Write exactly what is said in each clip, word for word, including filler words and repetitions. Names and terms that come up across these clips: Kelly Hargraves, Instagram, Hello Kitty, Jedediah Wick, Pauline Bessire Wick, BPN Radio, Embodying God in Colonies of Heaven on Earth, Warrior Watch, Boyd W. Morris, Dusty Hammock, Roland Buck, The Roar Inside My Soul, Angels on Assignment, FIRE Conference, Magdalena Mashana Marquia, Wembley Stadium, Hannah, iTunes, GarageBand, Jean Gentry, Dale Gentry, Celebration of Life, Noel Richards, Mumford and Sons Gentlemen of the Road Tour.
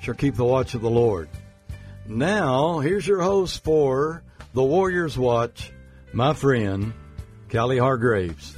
shall keep the watch of the Lord." Now, here's your host for the Warrior's Watch, my friend, Kelly Hargraves.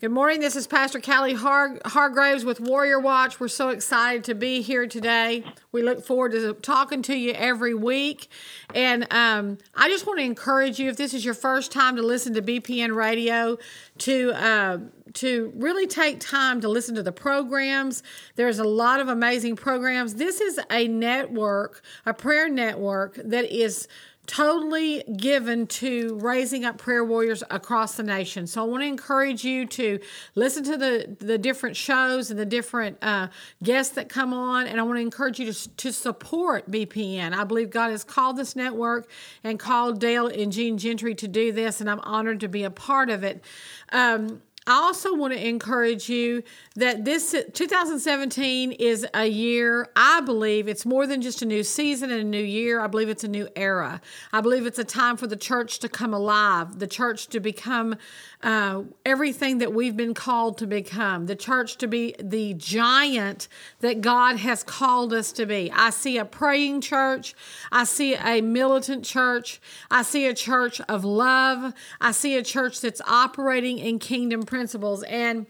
Good morning. This is Pastor Kelly Har- Hargraves with Warrior Watch. We're so excited to be here today. We look forward to talking to you every week. And um, I just want to encourage you, if this is your first time to listen to B P N Radio, to uh, to really take time to listen to the programs. There's a lot of amazing programs. This is a network, a prayer network that is totally given to raising up prayer warriors across the nation. So I want to encourage you to listen to the, the different shows and the different uh, guests that come on. And I want to encourage you to, to support B P N. I believe God has called this network and called Dale and Jean Gentry to do this, and I'm honored to be a part of it. Um, I also want to encourage you that this twenty seventeen is a year, I believe it's more than just a new season and a new year. I believe it's a new era. I believe it's a time for the church to come alive, the church to become uh, everything that we've been called to become, the church to be the giant that God has called us to be. I see a praying church. I see a militant church. I see a church of love. I see a church that's operating in kingdom principles. And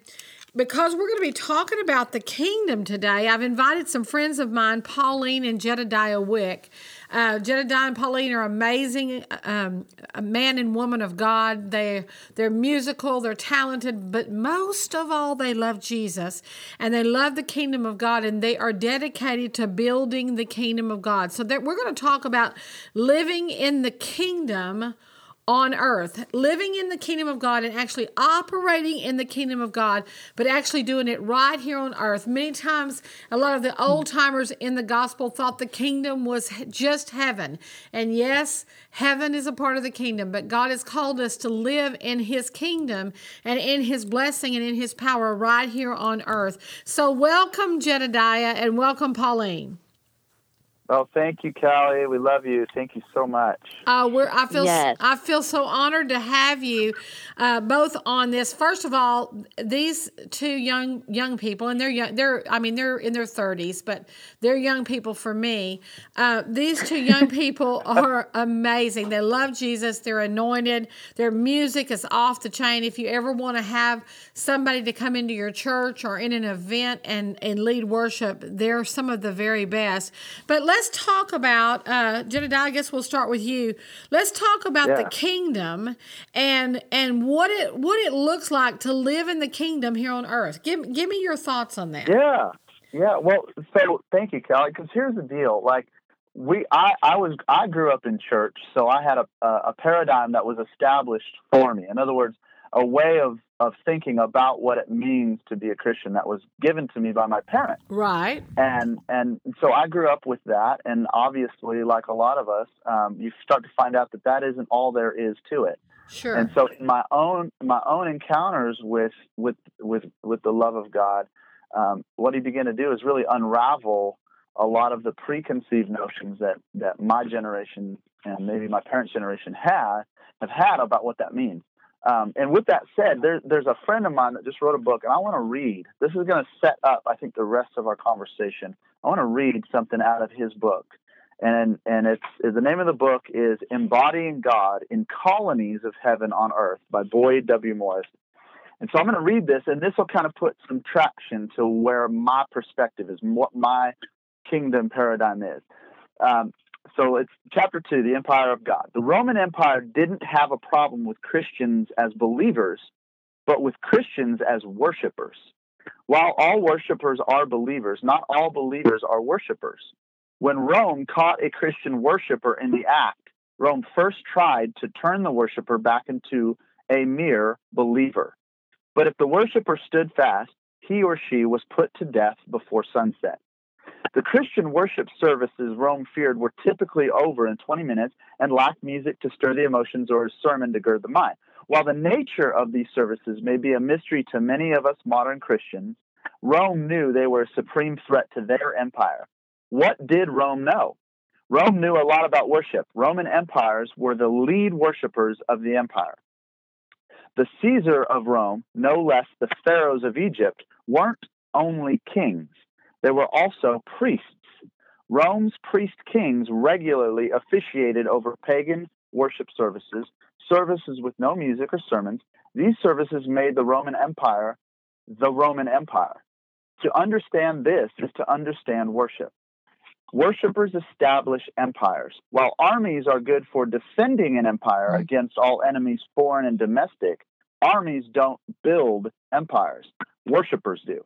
because we're going to be talking about the kingdom today, I've invited some friends of mine, Pauline and Jedediah Wick. Uh, Jedediah and Pauline are amazing um, man and woman of God. They, they're musical, they're talented, but most of all, they love Jesus, and they love the kingdom of God, and they are dedicated to building the kingdom of God. So that we're going to talk about living in the kingdom on earth, living in the kingdom of God and actually operating in the kingdom of God, but actually doing it right here on earth. Many times, a lot of the old timers in the gospel thought the kingdom was just heaven. And yes, heaven is a part of the kingdom, but God has called us to live in his kingdom and in his blessing and in his power right here on earth. So welcome, Jedediah, and welcome, Pauline. Well, thank you, Kelly. We love you. Thank you so much. Uh, we're, I feel yes. I feel so honored to have you uh, both on this. First of all, these two young young people, and they're young, they're I mean they're in their thirties, but they're young people for me. Uh, these two young people are amazing. They love Jesus. They're anointed. Their music is off the chain. If you ever want to have somebody to come into your church or in an event and and lead worship, they're some of the very best. But let's Let's talk about, uh, Jedediah, I guess we'll start with you. Let's talk about yeah. the kingdom and and what it what it looks like to live in the kingdom here on earth. Give, give me your thoughts on that. Yeah, yeah. Well, so thank you, Kelly, because here's the deal. Like we, I, I was, I grew up in church, so I had a a paradigm that was established for me. In other words, a way of of thinking about what it means to be a Christian that was given to me by my parents. Right. And and so I grew up with that, and obviously, like a lot of us, um, you start to find out that that isn't all there is to it. Sure. And so in my own my own encounters with with with, with the love of God, um, what he began to do is really unravel a lot of the preconceived notions that, that my generation and maybe my parents' generation had have had about what that means. Um, and with that said, there, there's a friend of mine that just wrote a book, and I want to read. This is going to set up, I think, the rest of our conversation. I want to read something out of his book, and and it's the name of the book is "Embodying God in Colonies of Heaven on Earth" by Boyd W. Morris. And so I'm going to read this, and this will kind of put some traction to where my perspective is, what my kingdom paradigm is. Um, So it's chapter two, the Empire of God. The Roman Empire didn't have a problem with Christians as believers, but with Christians as worshipers. While all worshipers are believers, not all believers are worshipers. When Rome caught a Christian worshiper in the act, Rome first tried to turn the worshiper back into a mere believer. But if the worshiper stood fast, he or she was put to death before sunset. The Christian worship services Rome feared were typically over in twenty minutes and lacked music to stir the emotions or a sermon to gird the mind. While the nature of these services may be a mystery to many of us modern Christians, Rome knew they were a supreme threat to their empire. What did Rome know? Rome knew a lot about worship. Roman emperors were the lead worshipers of the empire. The Caesar of Rome, no less the pharaohs of Egypt, weren't only kings. They were also priests. Rome's priest kings regularly officiated over pagan worship services, services with no music or sermons. These services made the Roman Empire the Roman Empire. To understand this is to understand worship. Worshippers establish empires. While armies are good for defending an empire against all enemies, foreign and domestic, armies don't build empires. Worshippers do.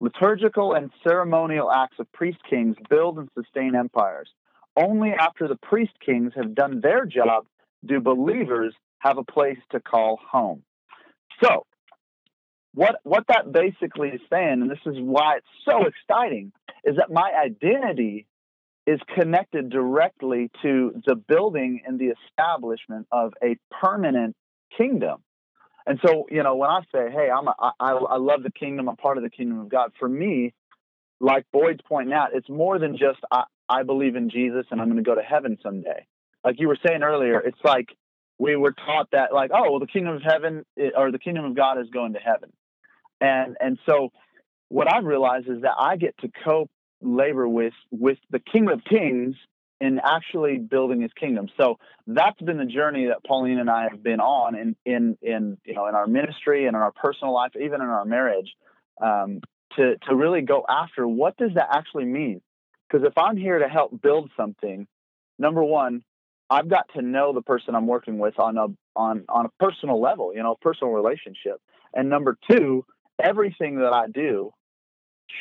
Liturgical and ceremonial acts of priest-kings build and sustain empires. Only after the priest-kings have done their job do believers have a place to call home. So, what what that basically is saying, and this is why it's so exciting, is that my identity is connected directly to the building and the establishment of a permanent kingdom. And so, you know, when I say, hey, I'm a, I, I love the kingdom, I'm part of the kingdom of God, for me, like Boyd's pointing out, it's more than just I, I believe in Jesus and I'm going to go to heaven someday. Like you were saying earlier, it's like we were taught that, like, oh, well, the kingdom of heaven or the kingdom of God is going to heaven. And and so what I realized is that I get to co-labor with, with the King of Kings in actually building his kingdom. So that's been the journey that Pauline and I have been on in, in, in, you know, in our ministry and in our personal life, even in our marriage, um, to, to really go after what does that actually mean? Because if I'm here to help build something, number one, I've got to know the person I'm working with on a, on, on a personal level, you know, personal relationship. And number two, everything that I do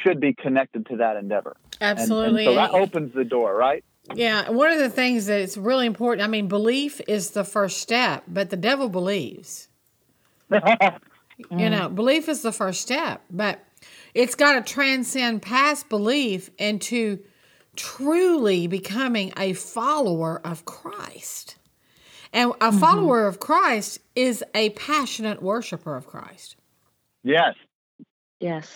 should be connected to that endeavor. Absolutely. And, and so that opens the door, right? Yeah, one of the things that it's really important, I mean, belief is the first step, but the devil believes. You know, belief is the first step, but it's got to transcend past belief into truly becoming a follower of Christ. And a follower mm-hmm. of Christ is a passionate worshiper of Christ. Yes. Yes.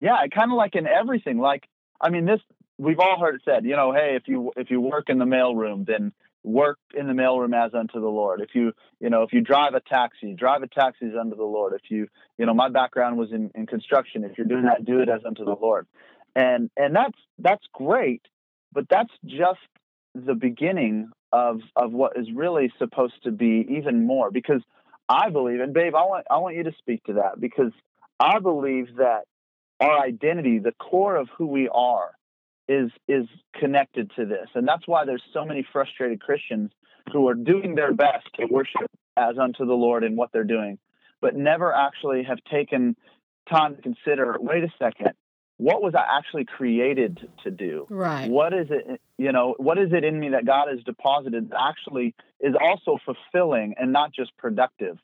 Yeah, kind of like in everything. Like, I mean, this... We've all heard it said, you know, hey, if you if you work in the mailroom, then work in the mailroom as unto the Lord. If you, you know, if you drive a taxi, drive a taxi as unto the Lord. If you, you know, my background was in, in construction. If you're doing that, do it as unto the Lord. And and that's that's great, but that's just the beginning of of what is really supposed to be even more. Because I believe, and babe, I want I want you to speak to that, because I believe that our identity, the core of who we are, is is connected to this. And that's why there's so many frustrated Christians who are doing their best to worship as unto the Lord in what they're doing, but never actually have taken time to consider, wait a second, what was I actually created to do? Right. What is it, you know, what is it in me that God has deposited that actually is also fulfilling and not just productive?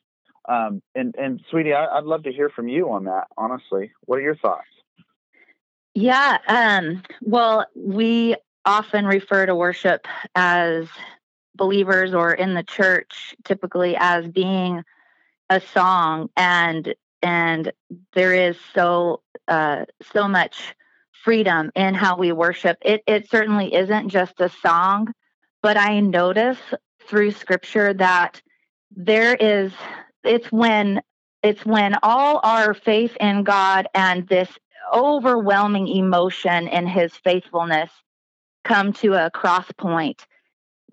Um, and, and sweetie, I, I'd love to hear from you on that, honestly. What are your thoughts? Yeah, um, well, we often refer to worship as believers or in the church typically as being a song, and and there is so uh, so much freedom in how we worship. It it certainly isn't just a song, but I notice through Scripture that there is it's when it's when all our faith in God and this overwhelming emotion in his faithfulness come to a cross point.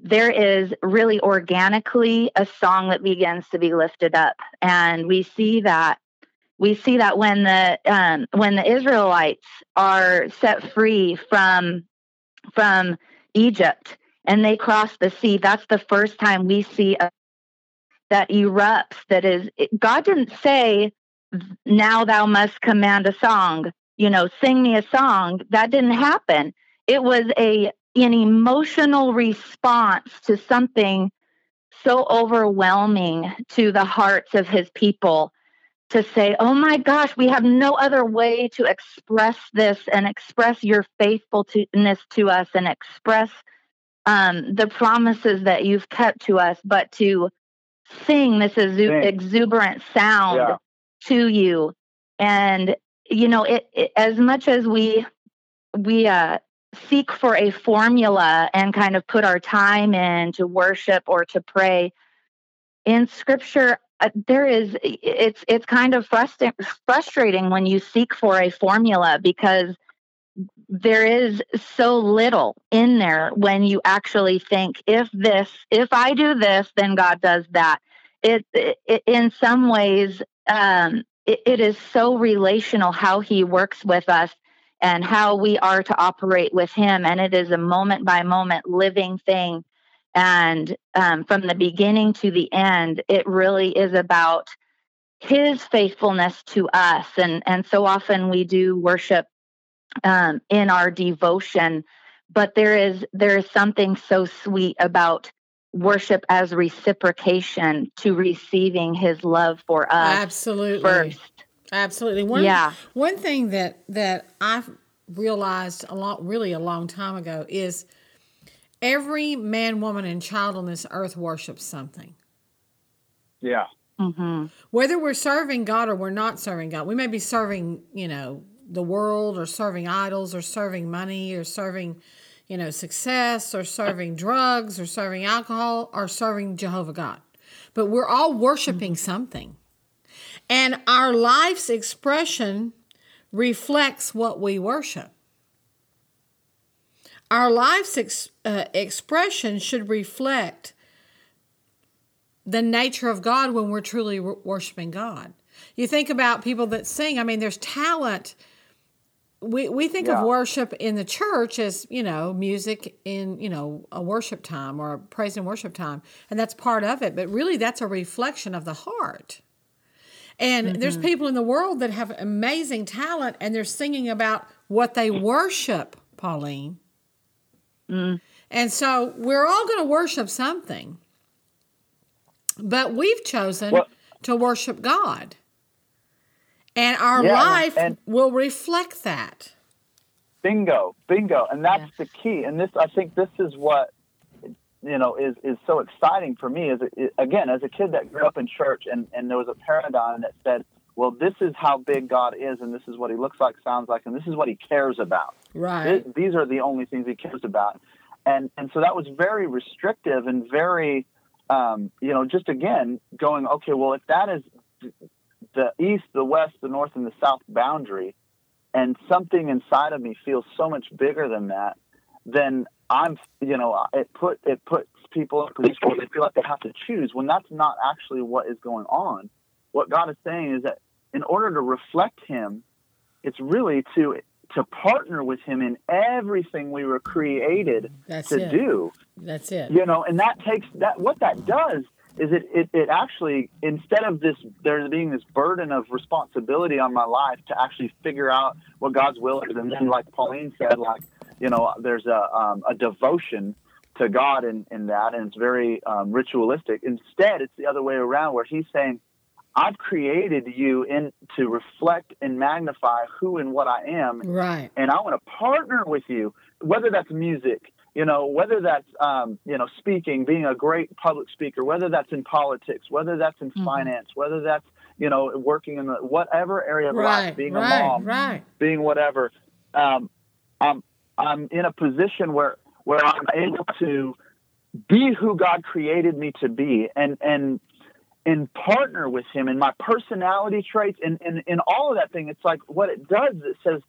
There is really organically a song that begins to be lifted up. And we see that we see that when the um, when the Israelites are set free from from Egypt and they cross the sea, that's the first time we see a that erupts that is it, God didn't say, now thou must command a song. You know, sing me a song. That didn't happen. It was a an emotional response to something so overwhelming to the hearts of his people to say, oh my gosh, we have no other way to express this and express your faithfulness to us and express um, the promises that you've kept to us, but to sing this exu- exuberant sound yeah. to you. And, you know, it, it, as much as we, we uh, seek for a formula and kind of put our time in to worship or to pray in scripture, Uh, there is, it's, it's kind of frustra- frustrating when you seek for a formula, because there is so little in there when you actually think, if this, if I do this, then God does that. It, it, it in some ways, um, it, it is so relational how he works with us and how we are to operate with him. And it is a moment by moment living thing. And um, from the beginning to the end, it really is about his faithfulness to us. And, and so often we do worship um, in our devotion, but there is there is something so sweet about worship as reciprocation to receiving his love for us. Absolutely. First. Absolutely. One, yeah. One thing that, that I've realized a lot, really a long time ago is, every man, woman, and child on this earth worships something. Yeah. Mm-hmm. Whether we're serving God or we're not serving God, we may be serving, you know, the world or serving idols or serving money or serving, you know, success or serving drugs or serving alcohol or serving Jehovah God. But we're all worshiping mm-hmm. something. And our life's expression reflects what we worship. Our life's ex, uh, expression should reflect the nature of God when we're truly re- worshiping God. You think about people that sing. I mean, there's talent. We we think yeah. of worship in the church as, you know, music in, you know, a worship time or a praise and worship time. And that's part of it. But really, that's a reflection of the heart. And mm-hmm. there's people in the world that have amazing talent, and they're singing about what they worship, Pauline. Mm. And so we're all going to worship something, but we've chosen well, to worship God, and our yeah, life and will reflect that. Bingo, bingo. And that's yes. the key. And this, I think this is what, you know, is, is so exciting for me is, is again, as a kid that grew up in church and, and there was a paradigm that said, well, this is how big God is, and this is what he looks like, sounds like, and this is what he cares about. Right. Th- these are the only things he cares about. And and so that was very restrictive and very, um, you know, just again, going, okay, well, if that is the east, the west, the north, and the south boundary, and something inside of me feels so much bigger than that, then I'm, you know, it put it puts people in positions where they feel like they have to choose, when that's not actually what is going on. What God is saying is that in order to reflect him, it's really to to partner with him in everything we were created That's to it. do. That's it. You know, and that takes that. What that does is it, it it actually, instead of this there being this burden of responsibility on my life to actually figure out what God's will is, and then like Pauline said, like you know, there's a um, a devotion to God in, in that, and it's very um, ritualistic. Instead, it's the other way around, where he's saying, I've created you in to reflect and magnify who and what I am. Right. And I want to partner with you, whether that's music, you know, whether that's, um, you know, speaking, being a great public speaker, whether that's in politics, whether that's in mm-hmm. finance, whether that's, you know, working in the, whatever area of right, life, being right, a mom, right. being whatever. Um, I'm, I'm in a position where, where I'm able to be who God created me to be. And, and, and partner with him in my personality traits and, and, and all of that thing. It's like what it does, it says,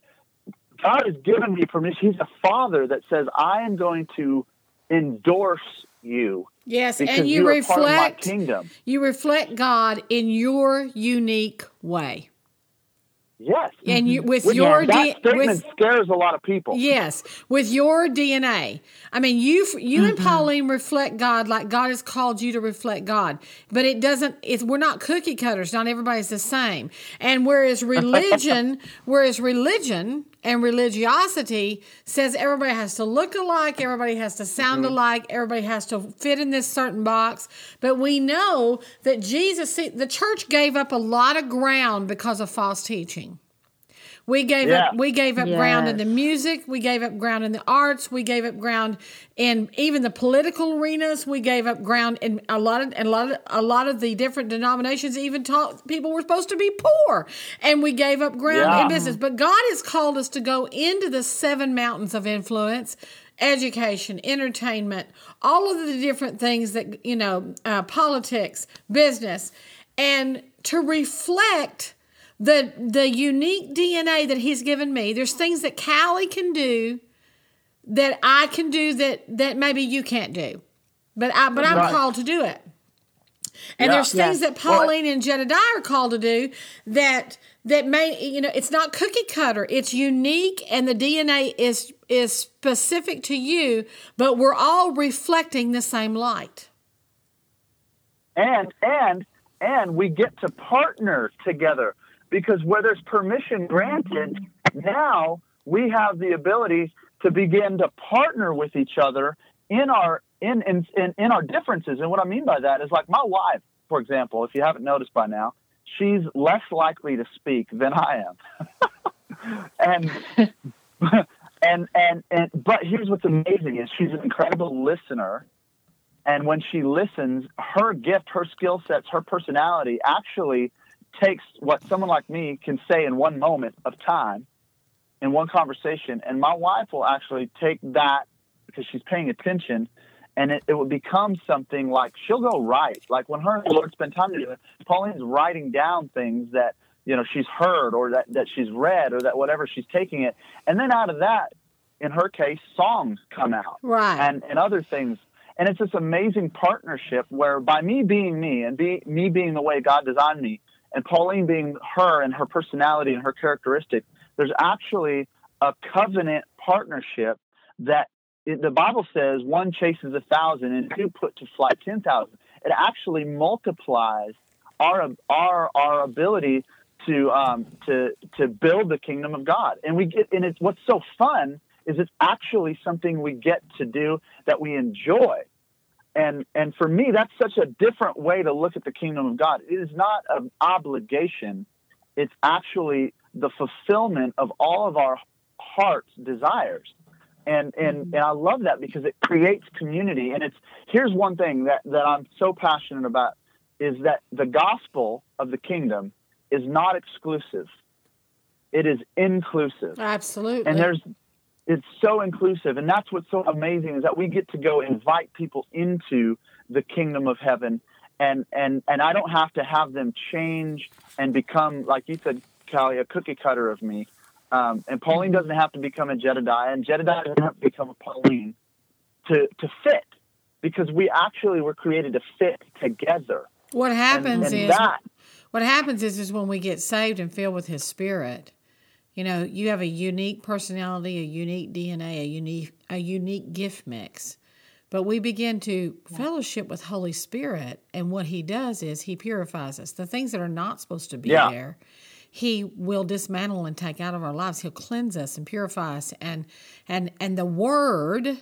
God has given me permission. He's a father that says, I am going to endorse you. Yes, and you, you reflect kingdom. You reflect God in your unique way. Yes. And you, with Which, your D N A. That statement with, scares a lot of people. Yes. With your D N A. I mean, you you mm-hmm. and Pauline reflect God like God has called you to reflect God. But it doesn't, it, we're not cookie cutters. Not everybody's the same. And whereas religion, whereas religion and religiosity says everybody has to look alike, everybody has to sound mm-hmm. alike, everybody has to fit in this certain box. But we know that Jesus, see, the church gave up a lot of ground because of false teaching. We gave yeah. up we gave up yes. ground in the music, we gave up ground in the arts, we gave up ground in even the political arenas, we gave up ground in a lot of a lot of a lot of the different denominations even taught people were supposed to be poor. And we gave up ground yeah. in business. But God has called us to go into the seven mountains of influence. Education, entertainment, all of the different things that, you know, uh, politics, business, and to reflect The the unique D N A that he's given me. There's things that Callie can do that I can do that, that maybe you can't do. But, I, but I'm right. called to do it. And yeah, there's things yeah. that Pauline well, and Jedediah are called to do that that may, you know, it's not cookie cutter. It's unique and the D N A is is specific to you, but we're all reflecting the same light. And and and we get to partner together. Because where there's permission granted, now we have the ability to begin to partner with each other in our in, in in in our differences. And what I mean by that is, like my wife, for example, if you haven't noticed by now, she's less likely to speak than I am. and and and and but here's what's amazing is she's an incredible listener, and when she listens, her gift, her skill sets, her personality actually takes what someone like me can say in one moment of time, in one conversation, and my wife will actually take that because she's paying attention, and it, it will become something like she'll go write. Like when her and the Lord spend time together, Pauline's writing down things that, you know, she's heard or that, that she's read or that whatever she's taking it, and then out of that, in her case, songs come out, right, and and other things. And it's this amazing partnership where by me being me and be, me being the way God designed me, and Pauline being her and her personality and her characteristic, there's actually a covenant partnership that it, the Bible says one chases a thousand and two put to flight ten thousand. It actually multiplies our our our ability to um, to to build the kingdom of God. And we get and it's what's so fun is it's actually something we get to do that we enjoy. And and for me, that's such a different way to look at the kingdom of God. It is not an obligation. It's actually the fulfillment of all of our heart's desires. And and, and I love that because it creates community. And it's here's one thing that, that I'm so passionate about is that the gospel of the kingdom is not exclusive. It is inclusive. Absolutely. And there's It's so inclusive, and that's what's so amazing is that we get to go invite people into the kingdom of heaven, and and, and I don't have to have them change and become, like you said, Callie, a cookie cutter of me. Um, and Pauline doesn't have to become a Jedediah, and Jedediah doesn't have to become a Pauline to, to fit, because we actually were created to fit together. What happens and, and is that, what happens is, is when we get saved and filled with His Spirit. You know, you have a unique personality, a unique D N A, a unique a unique gift mix. But we begin to fellowship with Holy Spirit, and what He does is He purifies us. The things that are not supposed to be yeah. there, He will dismantle and take out of our lives. He'll cleanse us and purify us, and and and the Word,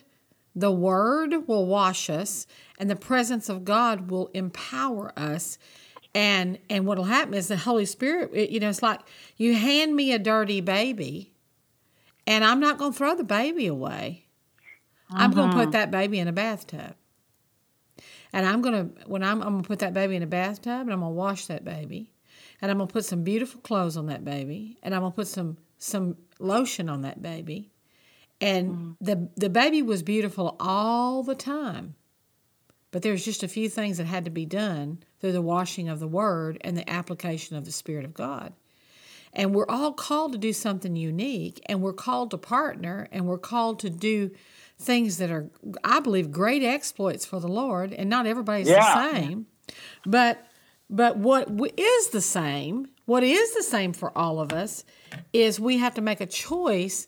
the Word will wash us, and the presence of God will empower us. And and what'll happen is the Holy Spirit, it, you know, it's like you hand me a dirty baby and I'm not going to throw the baby away. Uh-huh. I'm going to put that baby in a bathtub. And I'm going to, when I'm, I'm going to put that baby in a bathtub and I'm going to wash that baby and I'm going to put some beautiful clothes on that baby and I'm going to put some, some lotion on that baby. And uh-huh. the the baby was beautiful all the time. But there's just a few things that had to be done through the washing of the Word and the application of the Spirit of God. And we're all called to do something unique, and we're called to partner, and we're called to do things that are, I believe, great exploits for the Lord, and not everybody's yeah. the same. But but what is the same, what is the same for all of us, is we have to make a choice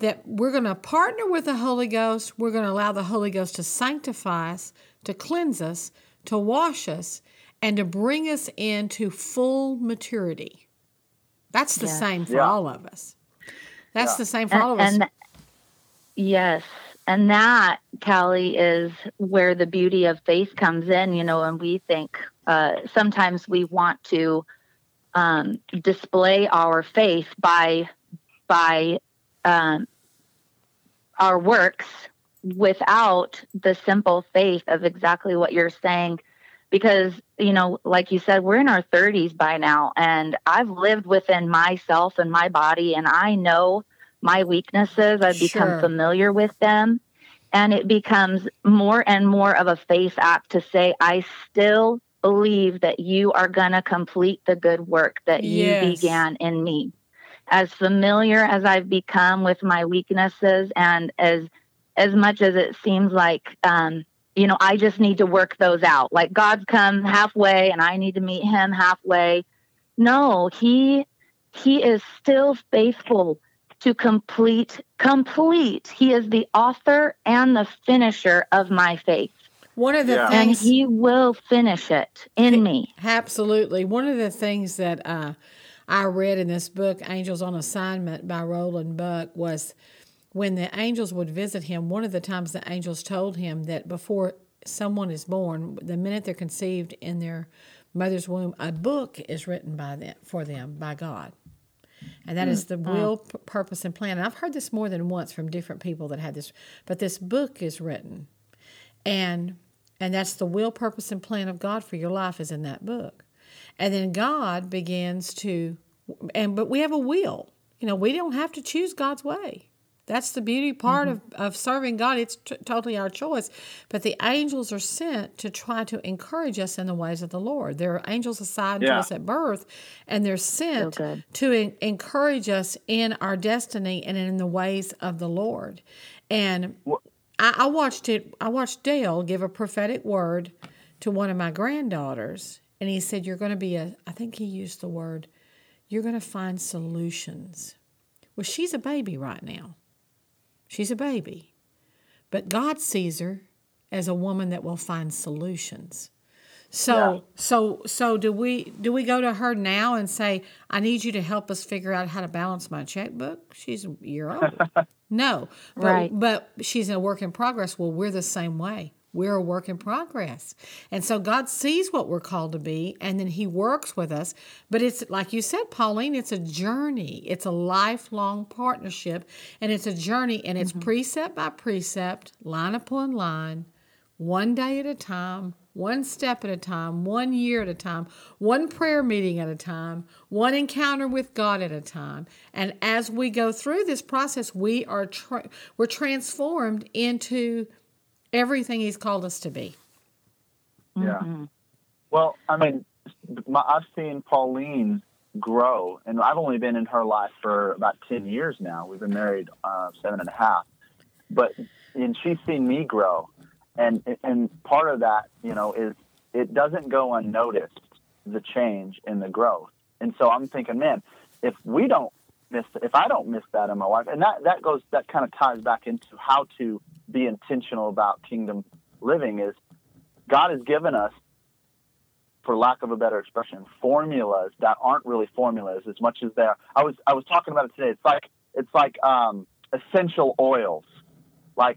that we're going to partner with the Holy Ghost, we're going to allow the Holy Ghost to sanctify us, to cleanse us, to wash us, and to bring us into full maturity. That's the yeah. same for yeah. all of us. That's yeah. the same followers. And, and, yes. And that, Kelly, is where the beauty of faith comes in, you know, and we think uh, sometimes we want to um, display our faith by by um, our works without the simple faith of exactly what you're saying. Because, you know, like you said, we're in our thirties by now, and I've lived within myself and my body, and I know my weaknesses. I've become sure. familiar with them, and it becomes more and more of a faith act to say, I still believe that you are going to complete the good work that yes. you began in me. As familiar as I've become with my weaknesses, and as, as much as it seems like, um, you know, I just need to work those out. Like God's come halfway and I need to meet him halfway. No, he, he is still faithful to complete, complete. He is the author and the finisher of my faith. One of the yeah. things, and he will finish it in it, me. Absolutely. One of the things that uh, I read in this book, Angels on Assignment by Roland Buck, was when the angels would visit him, one of the times the angels told him that before someone is born, the minute they're conceived in their mother's womb, a book is written by them, for them by God. And that mm-hmm. is the will, p- purpose, and plan. And I've heard this more than once from different people that had this, but this book is written. And and that's the will, purpose, and plan of God for your life is in that book. And then God begins to, and but we have a will. You know, we don't have to choose God's way. That's the beauty part mm-hmm. of, of serving God. It's t- totally our choice. But the angels are sent to try to encourage us in the ways of the Lord. There are angels assigned yeah. to us at birth, and they're sent okay. to en- encourage us in our destiny and in the ways of the Lord. And I, I watched it. I watched Dale give a prophetic word to one of my granddaughters, and he said, you're going to be a, I think he used the word, you're going to find solutions. Well, she's a baby right now. She's a baby, but God sees her as a woman that will find solutions. So, yeah. so, so do we? Do we go to her now and say, "I need you to help us figure out how to balance my checkbook"? She's a year old. No, but, right? But she's a work in progress. Well, we're the same way. We're a work in progress, and so God sees what we're called to be, and then He works with us. But it's like you said, Pauline, it's a journey. It's a lifelong partnership, and it's a journey, and it's mm-hmm. precept by precept, line upon line, one day at a time, one step at a time, one year at a time, one prayer meeting at a time, one encounter with God at a time. And as we go through this process, we are tra- we're transformed into everything he's called us to be. Yeah. Mm-hmm. Well, I mean, my, I've seen Pauline grow, and I've only been in her life for about ten years now. We've been married uh, seven and a half. But, and she's seen me grow. And, and part of that, you know, is it doesn't go unnoticed, the change and the growth. And so I'm thinking, man, if we don't miss, if I don't miss that in my life, and that, that goes, that kind of ties back into how to be intentional about kingdom living. Is God has given us, for lack of a better expression, formulas that aren't really formulas as much as they are. I was I was talking about it today. It's like it's like um, essential oils. Like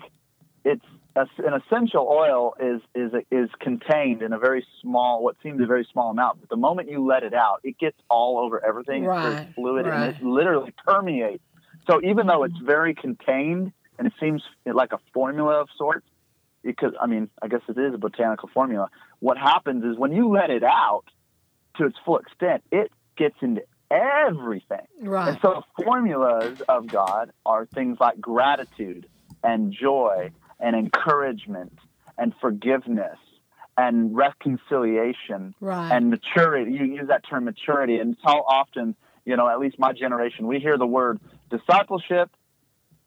it's an essential oil is is is contained in a very small, what seems a very small amount, but the moment you let it out, it gets all over everything. Right, it's very fluid right. and it literally permeates. So even though it's very contained, and it seems like a formula of sorts, because, I mean, I guess it is a botanical formula. What happens is when you let it out to its full extent, it gets into everything. Right. And so the formulas of God are things like gratitude and joy and encouragement and forgiveness and reconciliation right. and maturity. You use that term maturity, and how often, you know, at least my generation, we hear the word discipleship,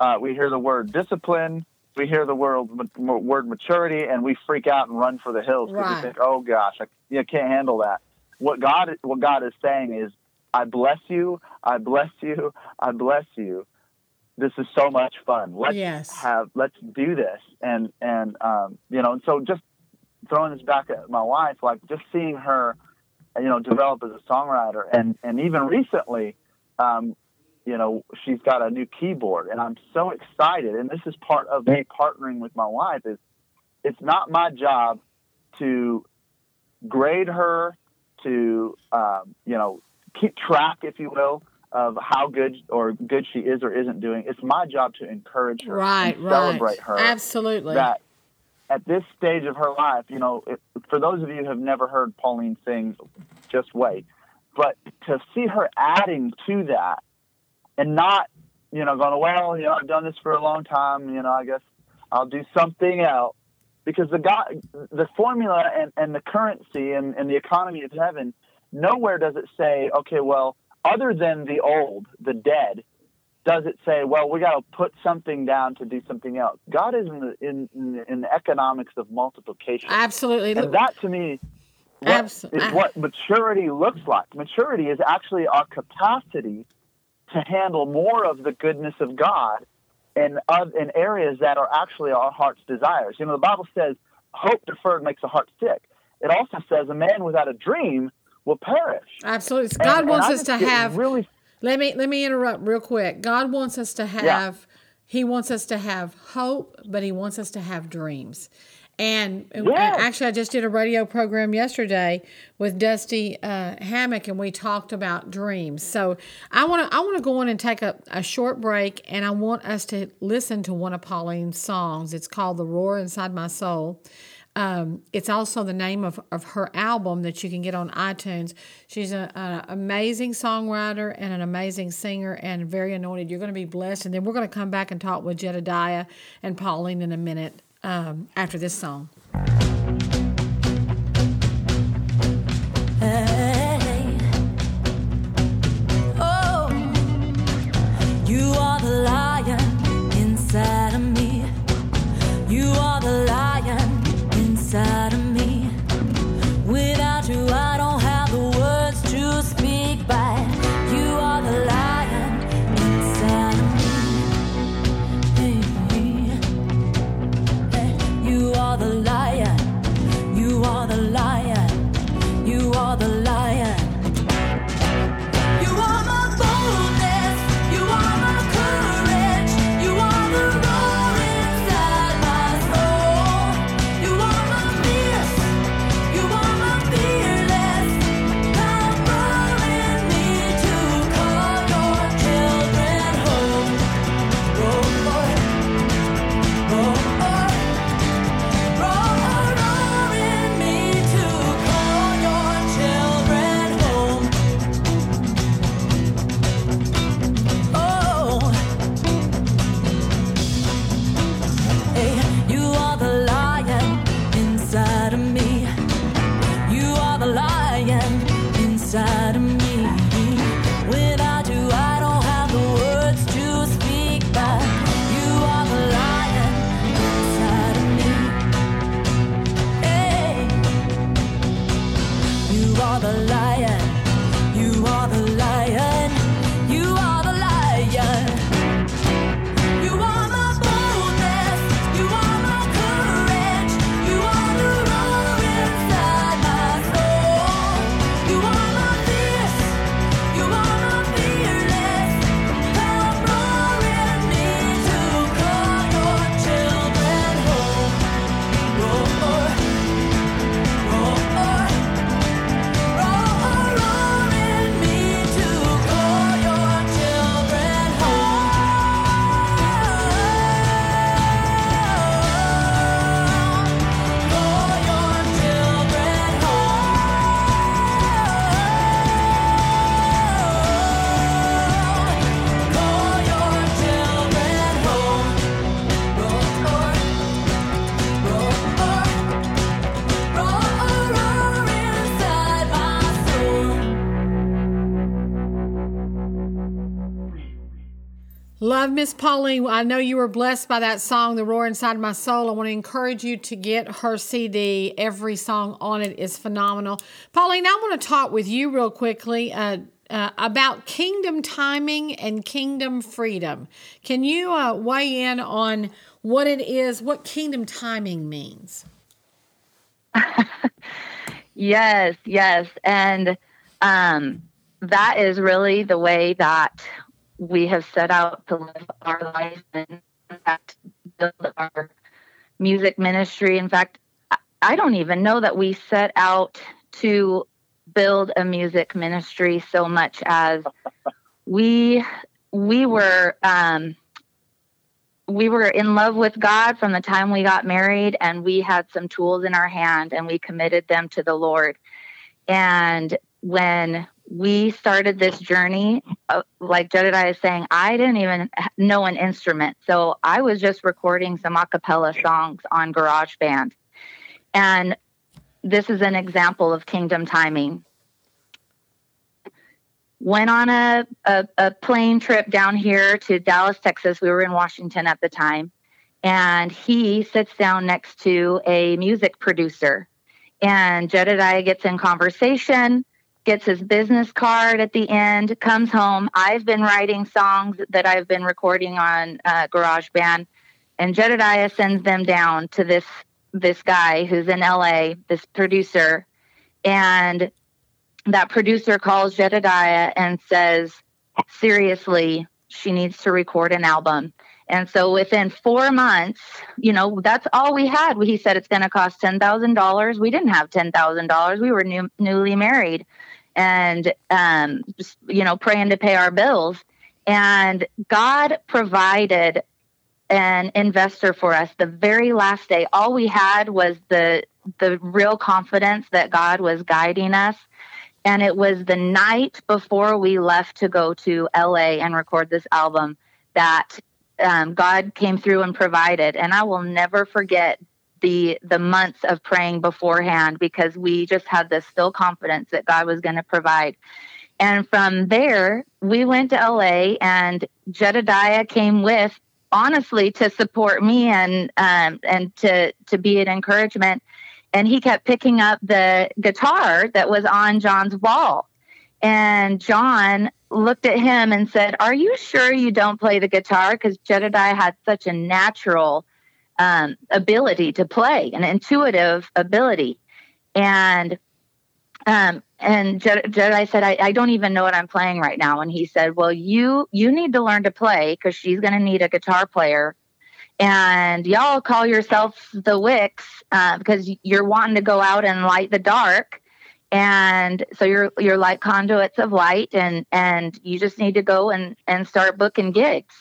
Uh, we hear the word discipline, we hear the word, ma- word maturity, and we freak out and run for the hills because right. we think, oh gosh, I, I can't handle that. What God, what God is saying is, I bless you, I bless you, I bless you. This is so much fun. Let's yes. have, let's do this. And, and um, you know, and so just throwing this back at my wife, like just seeing her, you know, develop as a songwriter, and, and even recently, um, you know, she's got a new keyboard, and I'm so excited. And this is part of me partnering with my wife is it's not my job to grade her, to, um, you know, keep track, if you will, of how good or good she is or isn't doing. It's my job to encourage her, right, and celebrate right. her. Absolutely. That at this stage of her life, you know, it, for those of you who have never heard Pauline sing, just wait. But to see her adding to that and not, you know, going, well, you know, I've done this for a long time, you know, I guess I'll do something else. Because the God, the formula and, and the currency and, and the economy of heaven, nowhere does it say, okay, well, other than the old, the dead, does it say, well, we got to put something down to do something else. God is in the, in, in the economics of multiplication. Absolutely. And that to me what, Absolutely. is what maturity looks like. Maturity is actually our capacity to handle more of the goodness of God in, in areas that are actually our heart's desires. You know, the Bible says hope deferred makes the heart sick. It also says a man without a dream will perish. Absolutely. And God wants us to have really Let me let me interrupt real quick. God wants us to have yeah. He wants us to have hope, but he wants us to have dreams. And yes. actually I just did a radio program yesterday with Dusty uh, Hammock, and we talked about dreams. So I want to I want to go on and take a, a short break, and I want us to listen to one of Pauline's songs. It's called The Roar Inside My Soul. Um, it's also the name of, of her album that you can get on iTunes. She's an amazing songwriter and an amazing singer and very anointed. You're going to be blessed. And then we're going to come back and talk with Jedediah and Pauline in a minute um, after this song. Hey, oh, you are the lion inside of me. You are the lion inside of me. Without you, I don't have the words to speak, but you are the lion inside of me. Hey, you are the lion, you are the lion, you are the lion. You are my boldness, you are my courage, you are the Love, Miss Pauline. I know you were blessed by that song, The Roar Inside My Soul. I want to encourage you to get her C D. Every song on it is phenomenal. Pauline, I want to talk with you real quickly uh, uh, about kingdom timing and kingdom freedom. Can you uh, weigh in on what it is, what kingdom timing means? Yes, yes. And um, that is really the way that we have set out to live our life and, in fact, build our music ministry. In fact, I don't even know that we set out to build a music ministry so much as we we were um, we were in love with God from the time we got married, and we had some tools in our hand, and we committed them to the Lord. And when we started this journey, uh, like Jedediah is saying, I didn't even know an instrument. So I was just recording some a cappella songs on GarageBand. And this is an example of kingdom timing. Went on a, a, a plane trip down here to Dallas, Texas. We were in Washington at the time. And he sits down next to a music producer. And Jedediah gets in conversation, gets his business card at the end, comes home. I've been writing songs that I've been recording on uh, GarageBand, and Jedediah sends them down to this this guy who's in L A, this producer, and that producer calls Jedediah and says, seriously, she needs to record an album. And so within four months, you know, that's all we had. He said it's going to cost ten thousand dollars. We didn't have ten thousand dollars. We were new, newly married. And, um, just, you know, praying to pay our bills. And God provided an investor for us the very last day. All we had was the the real confidence that God was guiding us. And it was the night before we left to go to L A and record this album that um, God came through and provided. And I will never forget the the months of praying beforehand, because we just had this still confidence that God was going to provide. And from there, we went to L A, and Jedediah came with, honestly, to support me and um, and to, to be an encouragement. And he kept picking up the guitar that was on John's wall. And John looked at him and said, are you sure you don't play the guitar? Because Jedediah had such a natural um, ability to play, an intuitive ability. And um, and Jed- Jedediah said, I, I don't even know what I'm playing right now. And he said, well, you, you need to learn to play, because she's going to need a guitar player. And y'all call yourselves the Wicks uh, because you're wanting to go out and light the dark. And so you're, you're like conduits of light, and, and you just need to go and, and start booking gigs.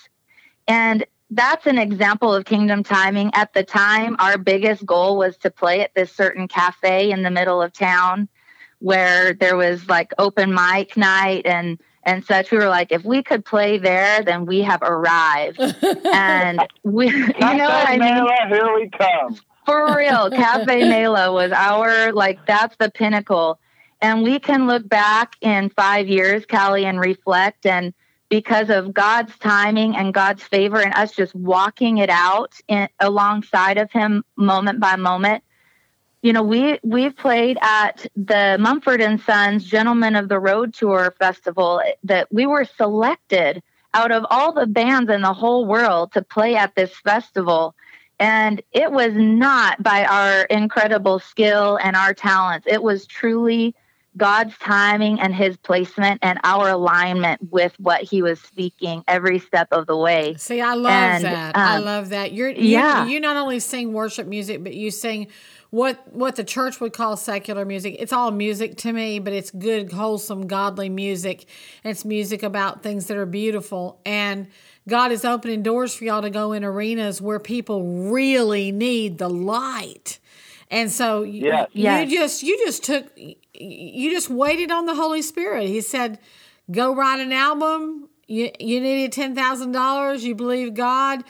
And that's an example of kingdom timing. At the time, our biggest goal was to play at this certain cafe in the middle of town where there was like open mic night and, and such. We were like, if we could play there, then we have arrived. And we, you know what I mean? Mela, here we come. For real, Cafe Mela was our, like, that's the pinnacle. And we can look back in five years, Callie, and reflect. And because of God's timing and God's favor and us just walking it out in, alongside of him moment by moment, you know, we, we've played at the Mumford and Sons Gentlemen of the Road Tour Festival, that we were selected out of all the bands in the whole world to play at this festival. And it was not by our incredible skill and our talents. It was truly God's timing and his placement and our alignment with what he was speaking every step of the way. See, I love and, that. Um, I love that. You're, you, yeah. you not only sing worship music, but you sing what what the church would call secular music. It's all music to me, but it's good, wholesome, godly music. It's music about things that are beautiful. And God is opening doors for y'all to go in arenas where people really need the light. And so yes. you, yes. you just you just took you just waited on the Holy Spirit. He said, "Go write an album. You you needed ten thousand dollars. You believe God.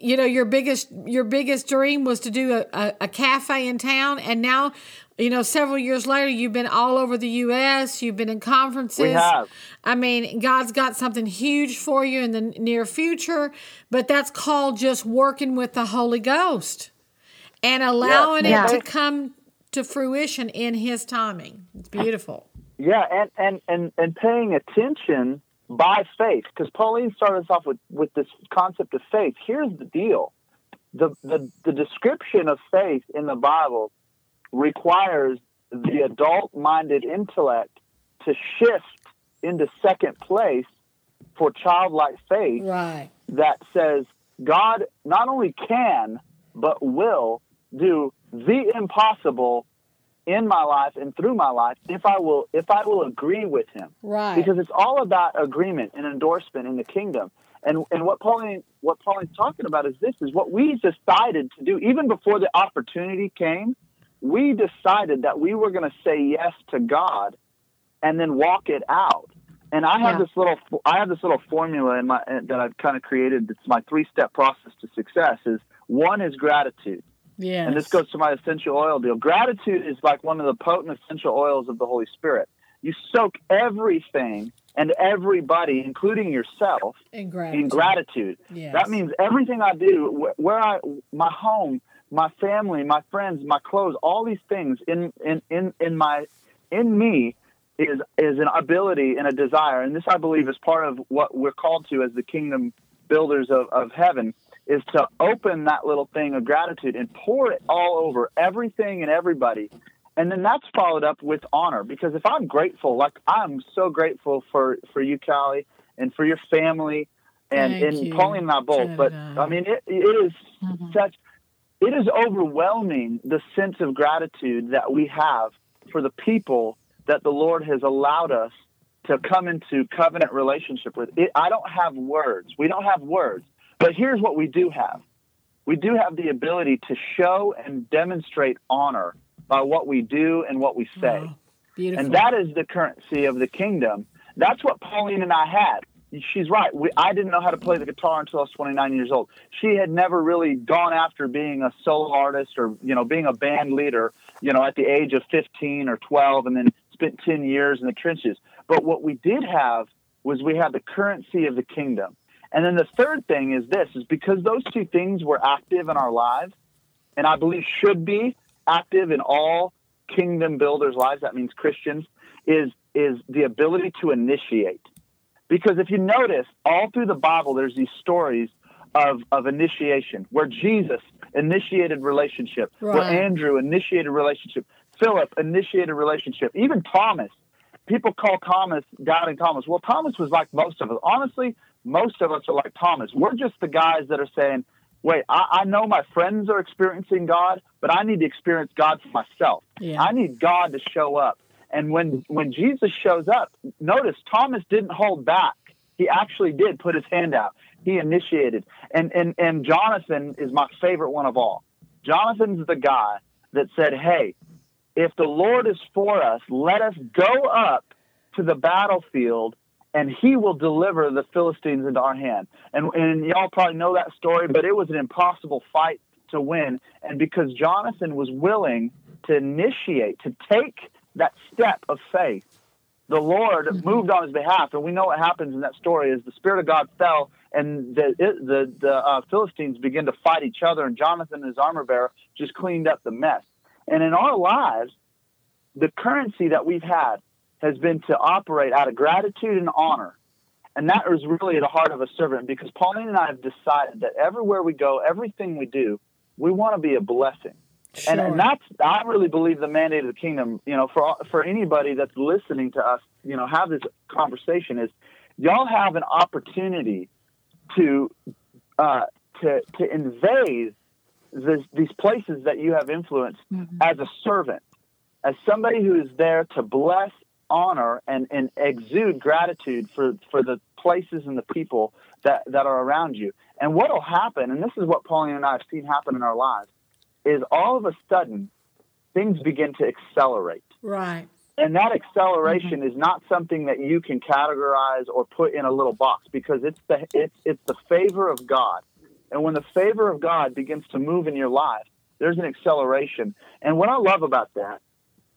You know, your biggest your biggest dream was to do a, a, a cafe in town, and now, you know, several years later, you've been all over the U S You've been in conferences. We have. I mean, God's got something huge for you in the near future, but that's called just working with the Holy Ghost and allowing yeah. it yeah. to come to fruition in his timing. It's beautiful. Yeah, and and and, and paying attention by faith, because Pauline started us off with, with this concept of faith. Here's the deal. The, the the description of faith in the Bible requires the adult-minded intellect to shift into second place for childlike faith, right, that says God not only can, but will do the impossible in my life and through my life if I will if I will agree with him. Right. Because it's all about agreement and endorsement in the kingdom. And and what Pauline what Pauline's talking about is this is what we decided to do even before the opportunity came. We decided that we were going to say yes to God and then walk it out. And I have yeah. this little I have this little formula in my that I've kind of created. It's my three-step process to success. Is one is gratitude. Yes. And this goes to my essential oil deal. Gratitude is like one of the potent essential oils of the Holy Spirit. You soak everything and everybody, including yourself, in gratitude. In gratitude. Yes. That means everything I do, where I, my home, my family, my friends, my clothes, all these things in in in, in my in me is is an ability and a desire. And this, I believe, is part of what we're called to as the kingdom builders of, of heaven. Is to open that little thing of gratitude and pour it all over everything and everybody. And then that's followed up with honor. Because if I'm grateful, like I'm so grateful for, for you, Callie, and for your family, and, and Pauline and I both. But I mean, it, it is mm-hmm. such, it is overwhelming the sense of gratitude that we have for the people that the Lord has allowed us to come into covenant relationship with. It, I don't have words. We don't have words. But here's what we do have. We do have the ability to show and demonstrate honor by what we do and what we say. Wow, beautiful. And that is the currency of the kingdom. That's what Pauline and I had. She's right. We, I didn't know how to play the guitar until I was twenty-nine years old. She had never really gone after being a solo artist or, you know, being a band leader, you know, at the age of fifteen or twelve and then spent ten years in the trenches. But what we did have was we had the currency of the kingdom. And then the third thing is this, is because those two things were active in our lives, and I believe should be active in all kingdom builders' lives, that means Christians, is is the ability to initiate. Because if you notice, all through the Bible, there's these stories of, of initiation, where Jesus initiated relationship, right. where Andrew initiated relationship, Philip initiated relationship, even Thomas. People call Thomas, doubting Thomas. Well, Thomas was like most of us. Honestly, most of us are like Thomas. We're just the guys that are saying, wait, I, I know my friends are experiencing God, but I need to experience God for myself. Yeah. I need God to show up. And when, when Jesus shows up, notice Thomas didn't hold back. He actually did put his hand out. He initiated. And, and, and Jonathan is my favorite one of all. Jonathan's the guy that said, hey, if the Lord is for us, let us go up to the battlefield, and he will deliver the Philistines into our hand. And, and y'all probably know that story, but it was an impossible fight to win. And because Jonathan was willing to initiate, to take that step of faith, the Lord mm-hmm. moved on his behalf. And we know what happens in that story is the Spirit of God fell, and the the, the uh, Philistines began to fight each other, and Jonathan and his armor-bearer just cleaned up the mess. And in our lives, the currency that we've had has been to operate out of gratitude and honor. And that is really at the heart of a servant, because Pauline and I have decided that everywhere we go, everything we do, we want to be a blessing. Sure. And, and that's, I really believe, the mandate of the kingdom, you know, for, for anybody that's listening to us, you know, have this conversation is y'all have an opportunity to, uh, to, to invade This, these places that you have influence mm-hmm. as a servant, as somebody who is there to bless, honor, and, and exude gratitude for, for the places and the people that, that are around you. And what will happen, and this is what Pauline and I have seen happen in our lives, is all of a sudden things begin to accelerate. Right. And that acceleration mm-hmm. is not something that you can categorize or put in a little box, because it's the it's it's the favor of God. And when the favor of God begins to move in your life, there's an acceleration. And what I love about that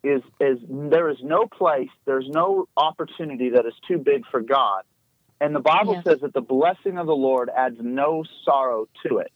is, is there is no place, there's no opportunity that is too big for God. And the Bible yeah. says that the blessing of the Lord adds no sorrow to it.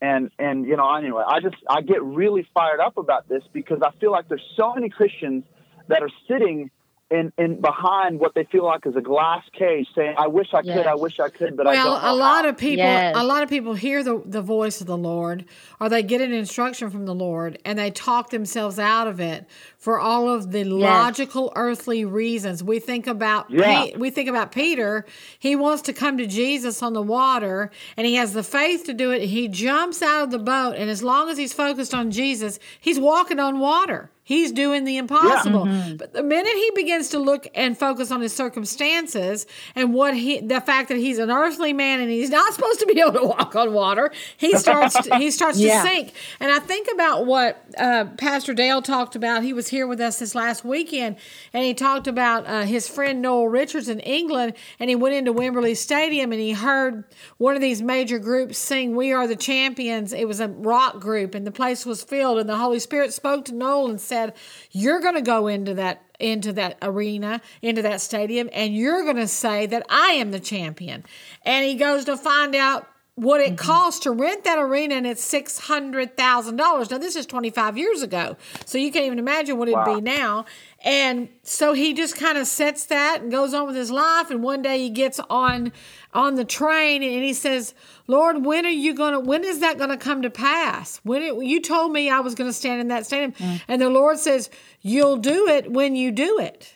And, and you know, anyway, I just I get really fired up about this, because I feel like there's so many Christians that are sitting in, in behind what they feel like is a glass case saying, I wish I could, yes. I wish I could, but well, I don't know. A lot of people yes. a lot of people hear the, the voice of the Lord, or they get an instruction from the Lord, and they talk themselves out of it for all of the yes. logical earthly reasons. We think about yeah. Pe- we think about Peter. He wants to come to Jesus on the water, and he has the faith to do it. He jumps out of the boat, and as long as he's focused on Jesus, he's walking on water. He's doing the impossible. Yeah. Mm-hmm. But the minute he begins to look and focus on his circumstances and what he, the fact that he's an earthly man and he's not supposed to be able to walk on water, he starts to, he starts yeah. to sink. And I think about what uh, Pastor Dale talked about. He was here with us this last weekend, and he talked about uh, his friend Noel Richards in England, and he went into Wembley Stadium and he heard one of these major groups sing, "We Are the Champions." It was a rock group, and the place was filled, and the Holy Spirit spoke to Noel and said, "You're going to go into that into that arena, into that stadium, and you're going to say that I am the champion." And he goes to find out what it mm-hmm. costs to rent that arena, and it's six hundred thousand dollars. Now, this is twenty-five years ago, so you can't even imagine what it'd wow. be now. And so he just kind of sets that and goes on with his life. And one day he gets on on the train and he says, "Lord, when are you gonna? When is that gonna come to pass? When it, you told me I was gonna stand in that stadium," mm. and the Lord says, "You'll do it when you do it."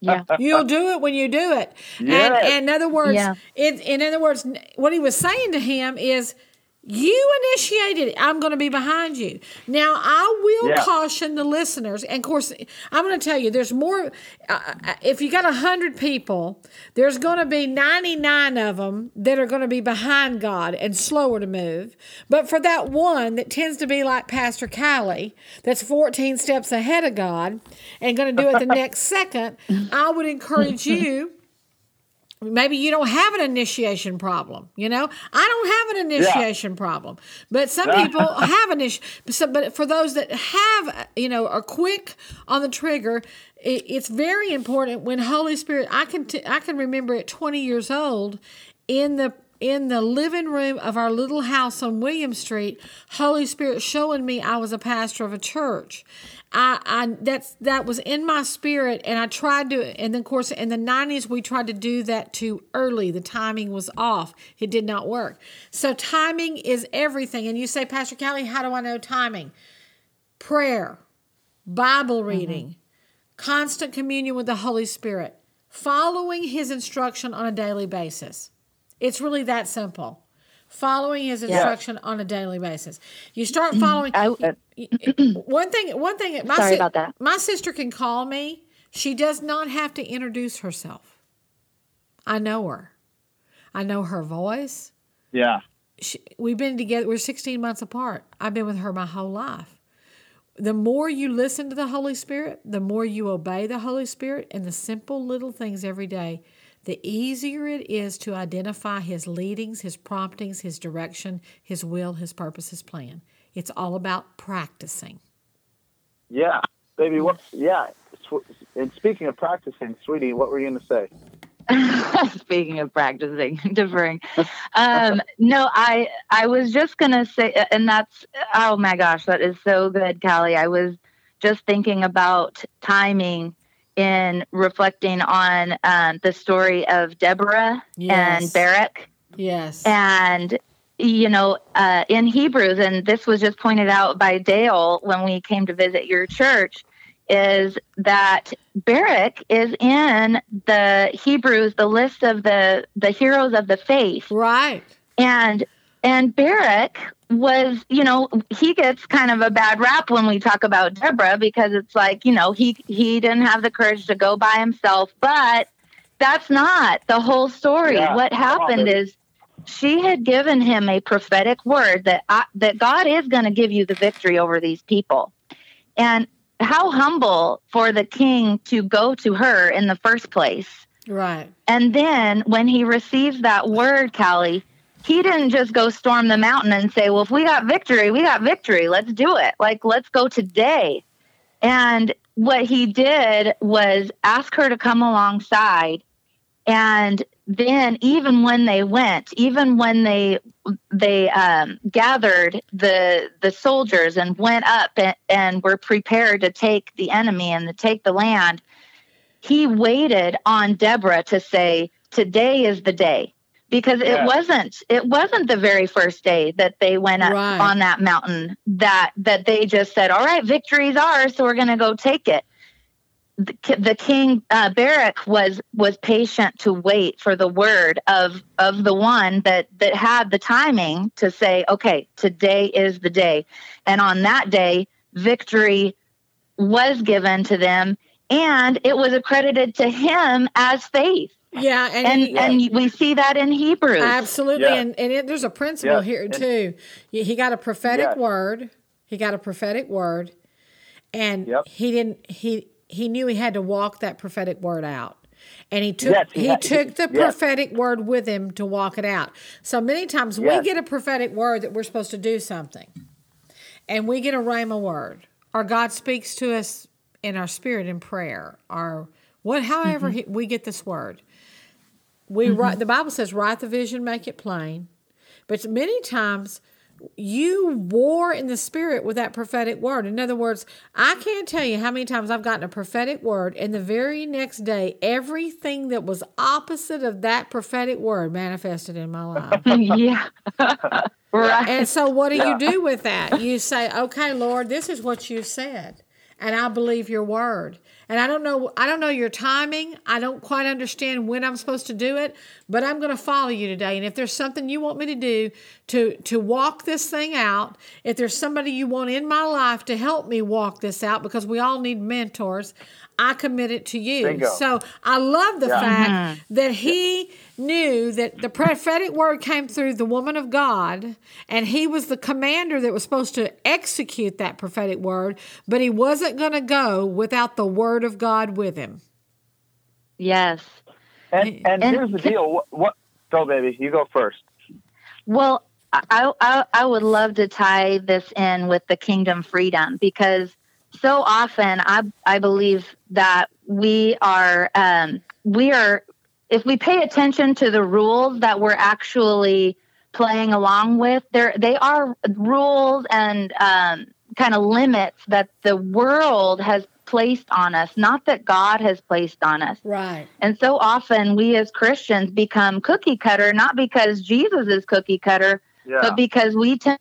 Yeah. You'll do it when you do it. Yes. And, and in other words, yeah. it, in other words, what he was saying to him is, you initiated it. I'm going to be behind you. Now, I will yeah. caution the listeners. And, of course, I'm going to tell you, there's more. Uh, if you got one hundred people, there's going to be ninety-nine of them that are going to be behind God and slower to move. But for that one that tends to be like Pastor Kylie, that's fourteen steps ahead of God and going to do it the next second, I would encourage you. Maybe you don't have an initiation problem, you know? I don't have an initiation yeah. problem, but some people have an issue. But for those that have, you know, are quick on the trigger, it's very important when Holy Spirit, I can t- I can remember at twenty years old in the in the living room of our little house on William Street, Holy Spirit showing me I was a pastor of a church. I, I that's that was in my spirit, and I tried to, and then of course in the nineties we tried to do that too early. The timing was off. It did not work. So timing is everything. And you say, "Pastor Kelly, how do I know timing?" Prayer, Bible reading, mm-hmm. constant communion with the Holy Spirit, following His instruction on a daily basis. It's really that simple. Following His instruction yeah. on a daily basis. You start following. I, uh, one thing. One thing. My sorry si- about that. My sister can call me. She does not have to introduce herself. I know her. I know her voice. Yeah. She, we've been together. We're sixteen months apart. I've been with her my whole life. The more you listen to the Holy Spirit, the more you obey the Holy Spirit, and the simple little things every day, the easier it is to identify His leadings, His promptings, His direction, His will, His purpose, His plan. It's all about practicing. Yeah, baby. What? Yeah. And speaking of practicing, sweetie, what were you going to say? Speaking of practicing, deferring. Um, no, I I was just going to say, and that's, oh my gosh, that is so good, Callie. I was just thinking about timing in reflecting on um, the story of Deborah yes. and Barak. Yes. And, you know, uh, in Hebrews, and this was just pointed out by Dale when we came to visit your church, is that Barak is in the Hebrews, the list of the, the heroes of the faith. Right. And and Barak was, you know, he gets kind of a bad rap when we talk about Deborah, because it's like, you know, he, he didn't have the courage to go by himself, but that's not the whole story. Yeah, what happened is she had given him a prophetic word that, I, that God is going to give you the victory over these people. And how humble for the king to go to her in the first place. Right. And then when he receives that word, Callie, he didn't just go storm the mountain and say, well, if we got victory, we got victory. Let's do it. Like, let's go today. And what he did was ask her to come alongside And then even when they went, even when they they um, gathered the the soldiers and went up and, and were prepared to take the enemy and to take the land, he waited on Deborah to say, today is the day. Because yeah. it wasn't it wasn't the very first day that they went up right. on that mountain that, that they just said, all right, victory's ours, so we're going to go take it. The king uh, Barak was was patient to wait for the word of of the one that that had the timing to say, okay, today is the day. And on that day, victory was given to them, and it was accredited to him as faith. Yeah, and and, he, and yeah. we see that in Hebrews. Absolutely, yeah. and and it, there's a principle yeah. here too. He, he got a prophetic yeah. word. He got a prophetic word, and yep. he didn't. He he knew he had to walk that prophetic word out, and he took yes, he, he had, took the yes. prophetic word with him to walk it out. So many times yes. we get a prophetic word that we're supposed to do something, and we get a rhema word, or God speaks to us in our spirit in prayer, or what, however mm-hmm. he, we get this word. We mm-hmm. write, the Bible says, write the vision, make it plain. But many times you war in the spirit with that prophetic word. In other words, I can't tell you how many times I've gotten a prophetic word, and the very next day, everything that was opposite of that prophetic word manifested in my life. yeah. right. And so what do yeah. you do with that? You say, okay, Lord, this is what you said, and I believe your word. And I don't know I don't know your timing. I don't quite understand when I'm supposed to do it, but I'm going to follow you today. And if there's something you want me to do to, to walk this thing out, if there's somebody you want in my life to help me walk this out, because we all need mentors, I commit it to you. Bingo. So I love the yeah. fact mm-hmm. that he knew that the prophetic word came through the woman of God, and he was the commander that was supposed to execute that prophetic word, but he wasn't going to go without the word of God with him. Yes. And, and, and here's the can, deal. What, what? Go, baby. You go first. Well, I, I I would love to tie this in with the kingdom freedom, because so often I I believe that we are um, we are if we pay attention to the rules that we're actually playing along with, there they are rules and um, kind of limits that the world has placed on us, not that God has placed on us. Right. And so often we as Christians become cookie cutter, not because Jesus is cookie cutter, yeah. but because we tend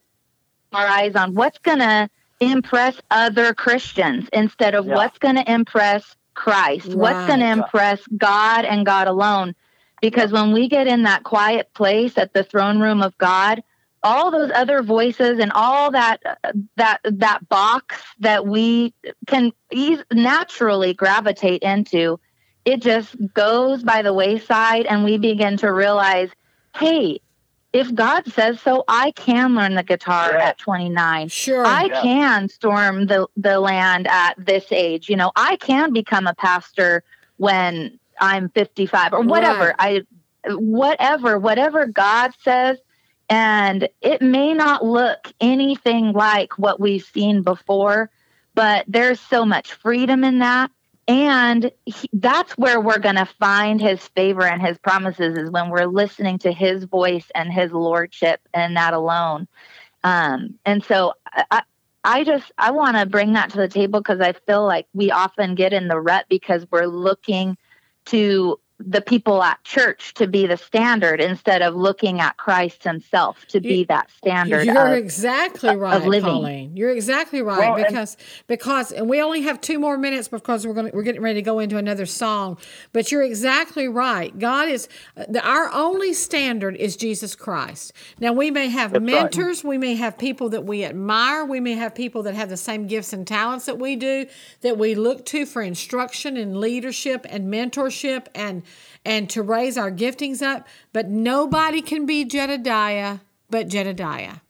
to our eyes on what's going to impress other Christians instead of yeah. what's going to impress Christ, right. what's going to impress God and God alone. Because yeah. when we get in that quiet place at the throne room of God, all those other voices and all that that that box that we can easily naturally gravitate into, it just goes by the wayside, and we begin to realize, hey, if God says so, I can learn the guitar yeah. at twenty-nine. Sure, I yeah. can storm the, the land at this age. You know, I can become a pastor when I'm fifty-five or whatever. Right. I, whatever, whatever God says, and it may not look anything like what we've seen before, but there's so much freedom in that. And he, that's where we're going to find his favor and his promises, is when we're listening to his voice and his lordship and that alone. Um, and so I, I just, I want to bring that to the table, because I feel like we often get in the rut because we're looking to the people at church to be the standard instead of looking at Christ himself to be you, that standard. You're of, exactly right, of living. Pauline. You're exactly right. Well, because, and, because, and we only have two more minutes because we're going we're getting ready to go into another song, but you're exactly right. God is the, our only standard is Jesus Christ. Now we may have mentors. Right. We may have people that we admire. We may have people that have the same gifts and talents that we do, that we look to for instruction and leadership and mentorship and, and to raise our giftings up, but nobody can be Jedediah but Jedediah.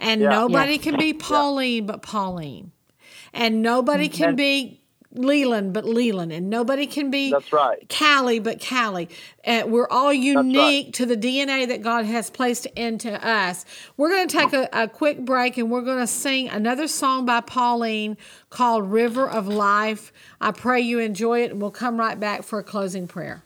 And yeah, nobody yeah. can be Pauline yeah. but Pauline. And nobody can and, be Leland but Leland. And nobody can be that's right. Callie but Callie. Uh, we're all unique right. to the D N A that God has placed into us. We're going to take a, a quick break, and we're going to sing another song by Pauline called River of Life. I pray you enjoy it, and we'll come right back for a closing prayer.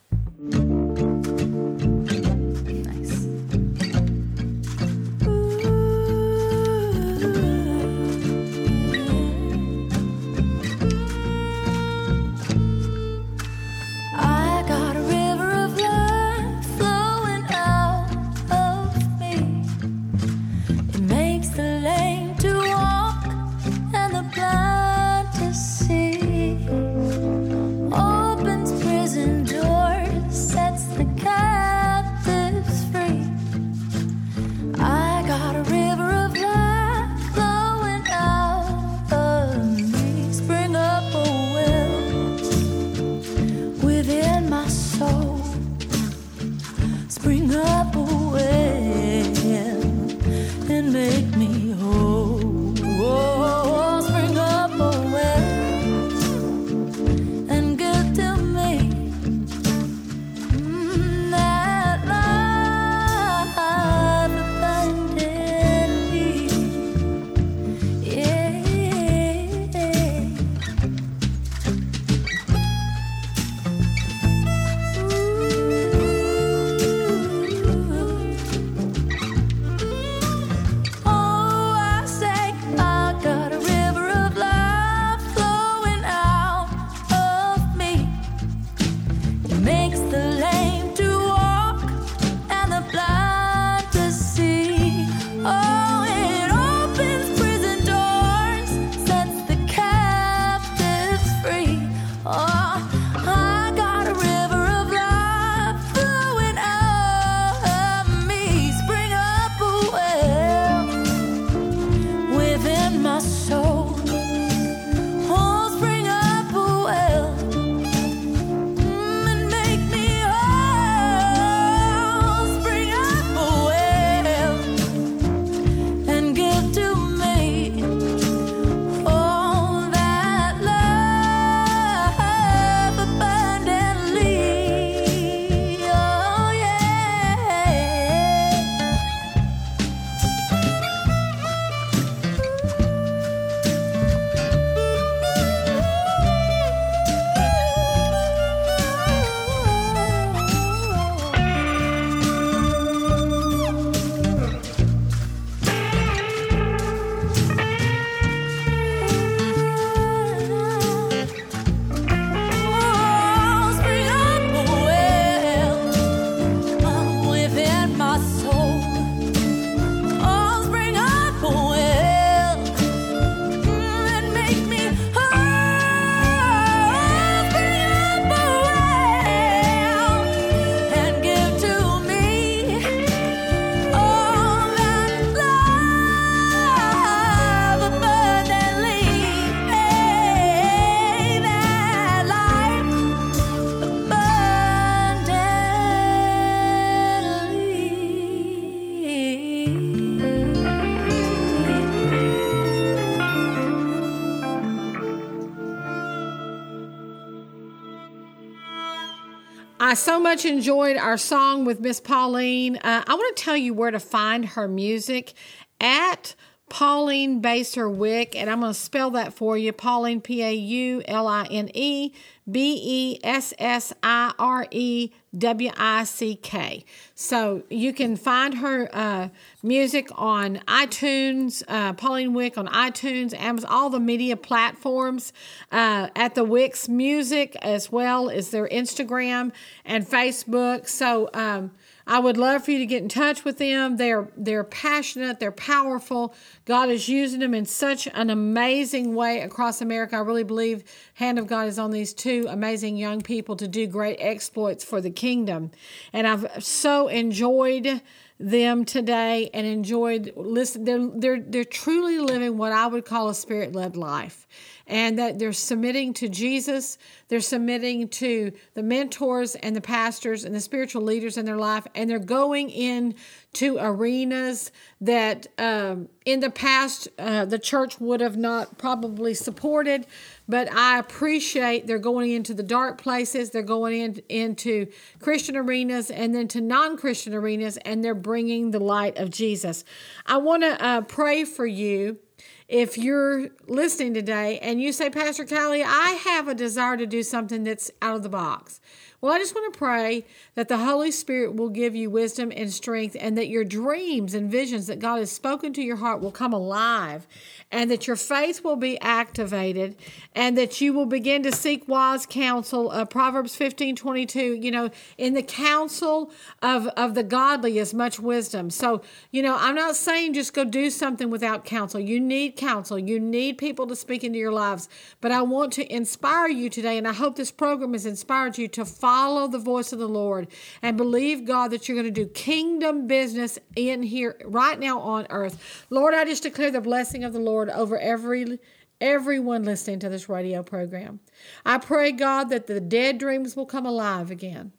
I so much enjoyed our song with Miss Pauline. Uh, I want to tell you where to find her music at Pauline Bessire Wick, and I'm going to spell that for you. Pauline, P A U L I N E, B E S S I R E W I C K. So you can find her uh, music on iTunes, uh, Pauline Wick on iTunes, Amazon, all the media platforms, uh, at the Wick's Music, as well as their Instagram and Facebook. So um, I would love for you to get in touch with them. They're they're passionate. They're powerful. God is using them in such an amazing way across America. I really believe hand of God is on these two amazing young people to do great exploits for the kingdom. And I've so enjoyed them today and enjoyed listen. They're they're they're truly living what I would call a spirit-led life, and that they're submitting to Jesus. They're submitting to the mentors and the pastors and the spiritual leaders in their life, and they're going in to arenas that um, in the past uh, the church would have not probably supported. But I appreciate they're going into the dark places. They're going in, into Christian arenas and then to non-Christian arenas, and they're bringing the light of Jesus. I want to uh, pray for you. If you're listening today and you say, Pastor Kelly, I have a desire to do something that's out of the box. Well, I just want to pray that the Holy Spirit will give you wisdom and strength, and that your dreams and visions that God has spoken to your heart will come alive, and that your faith will be activated, and that you will begin to seek wise counsel. Uh, Proverbs fifteen twenty-two, you know, in the counsel of, of the godly is much wisdom. So, you know, I'm not saying just go do something without counsel. You need counsel. You need people to speak into your lives. But I want to inspire you today, and I hope this program has inspired you to follow the voice of the Lord and believe God that you're going to do kingdom business in here right now on earth. Lord, I just declare the blessing of the Lord over every everyone listening to this radio program. I pray, God, that the dead dreams will come alive again.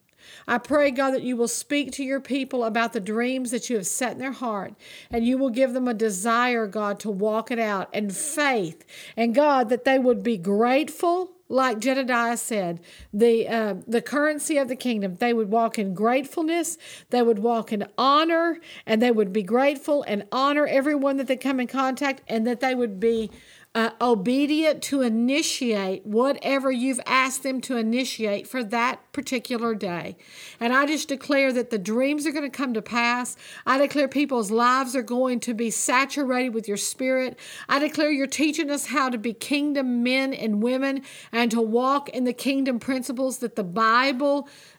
I pray, God, that you will speak to your people about the dreams that you have set in their heart, and you will give them a desire, God, to walk it out, and faith, and God, that they would be grateful. Like Jedediah said, the uh, the currency of the kingdom, they would walk in gratefulness, they would walk in honor, and they would be grateful and honor everyone that they come in contact, and that they would be Uh, obedient to initiate whatever you've asked them to initiate for that particular day. And I just declare that the dreams are going to come to pass. I declare people's lives are going to be saturated with your spirit. I declare you're teaching us how to be kingdom men and women, and to walk in the kingdom principles that the Bible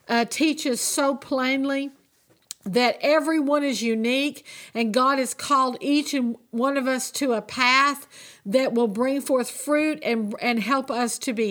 uh, teaches so plainly. That everyone is unique, and God has called each and one of us to a path that will bring forth fruit and and help us to be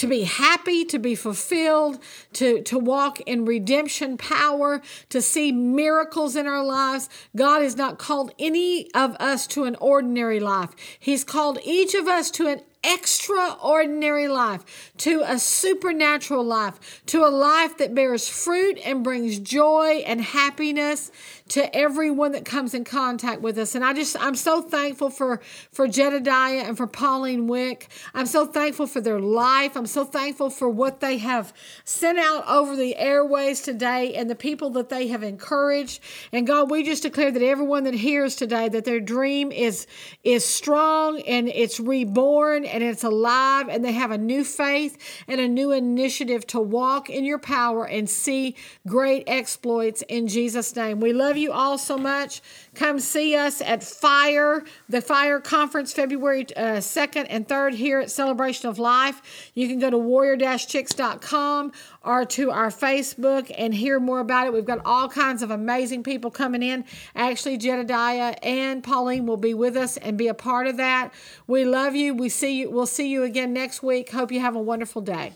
to be happy, to be fulfilled, to, to walk in redemption power, to see miracles in our lives. God has not called any of us to an ordinary life. He's called each of us to an extraordinary life, to a supernatural life, to a life that bears fruit and brings joy and happiness to everyone that comes in contact with us. And I just, I'm so thankful for, for Jedediah and for Pauline Wick. I'm so thankful for their life. I'm so thankful for what they have sent out over the airways today, and the people that they have encouraged. And God, we just declare that everyone that hears today, that their dream is, is strong, and it's reborn, and it's alive, and they have a new faith and a new initiative to walk in your power and see great exploits in Jesus' name. We love you. you all so much. Come see us at FIRE, the FIRE Conference, February uh, second and third here at Celebration of Life. You can go to warrior dash chicks dot com or to our Facebook and hear more about it. We've got all kinds of amazing people coming in. Actually, Jedediah and Pauline will be with us and be a part of that. We love you. We see you. We'll see you again next week. Hope you have a wonderful day.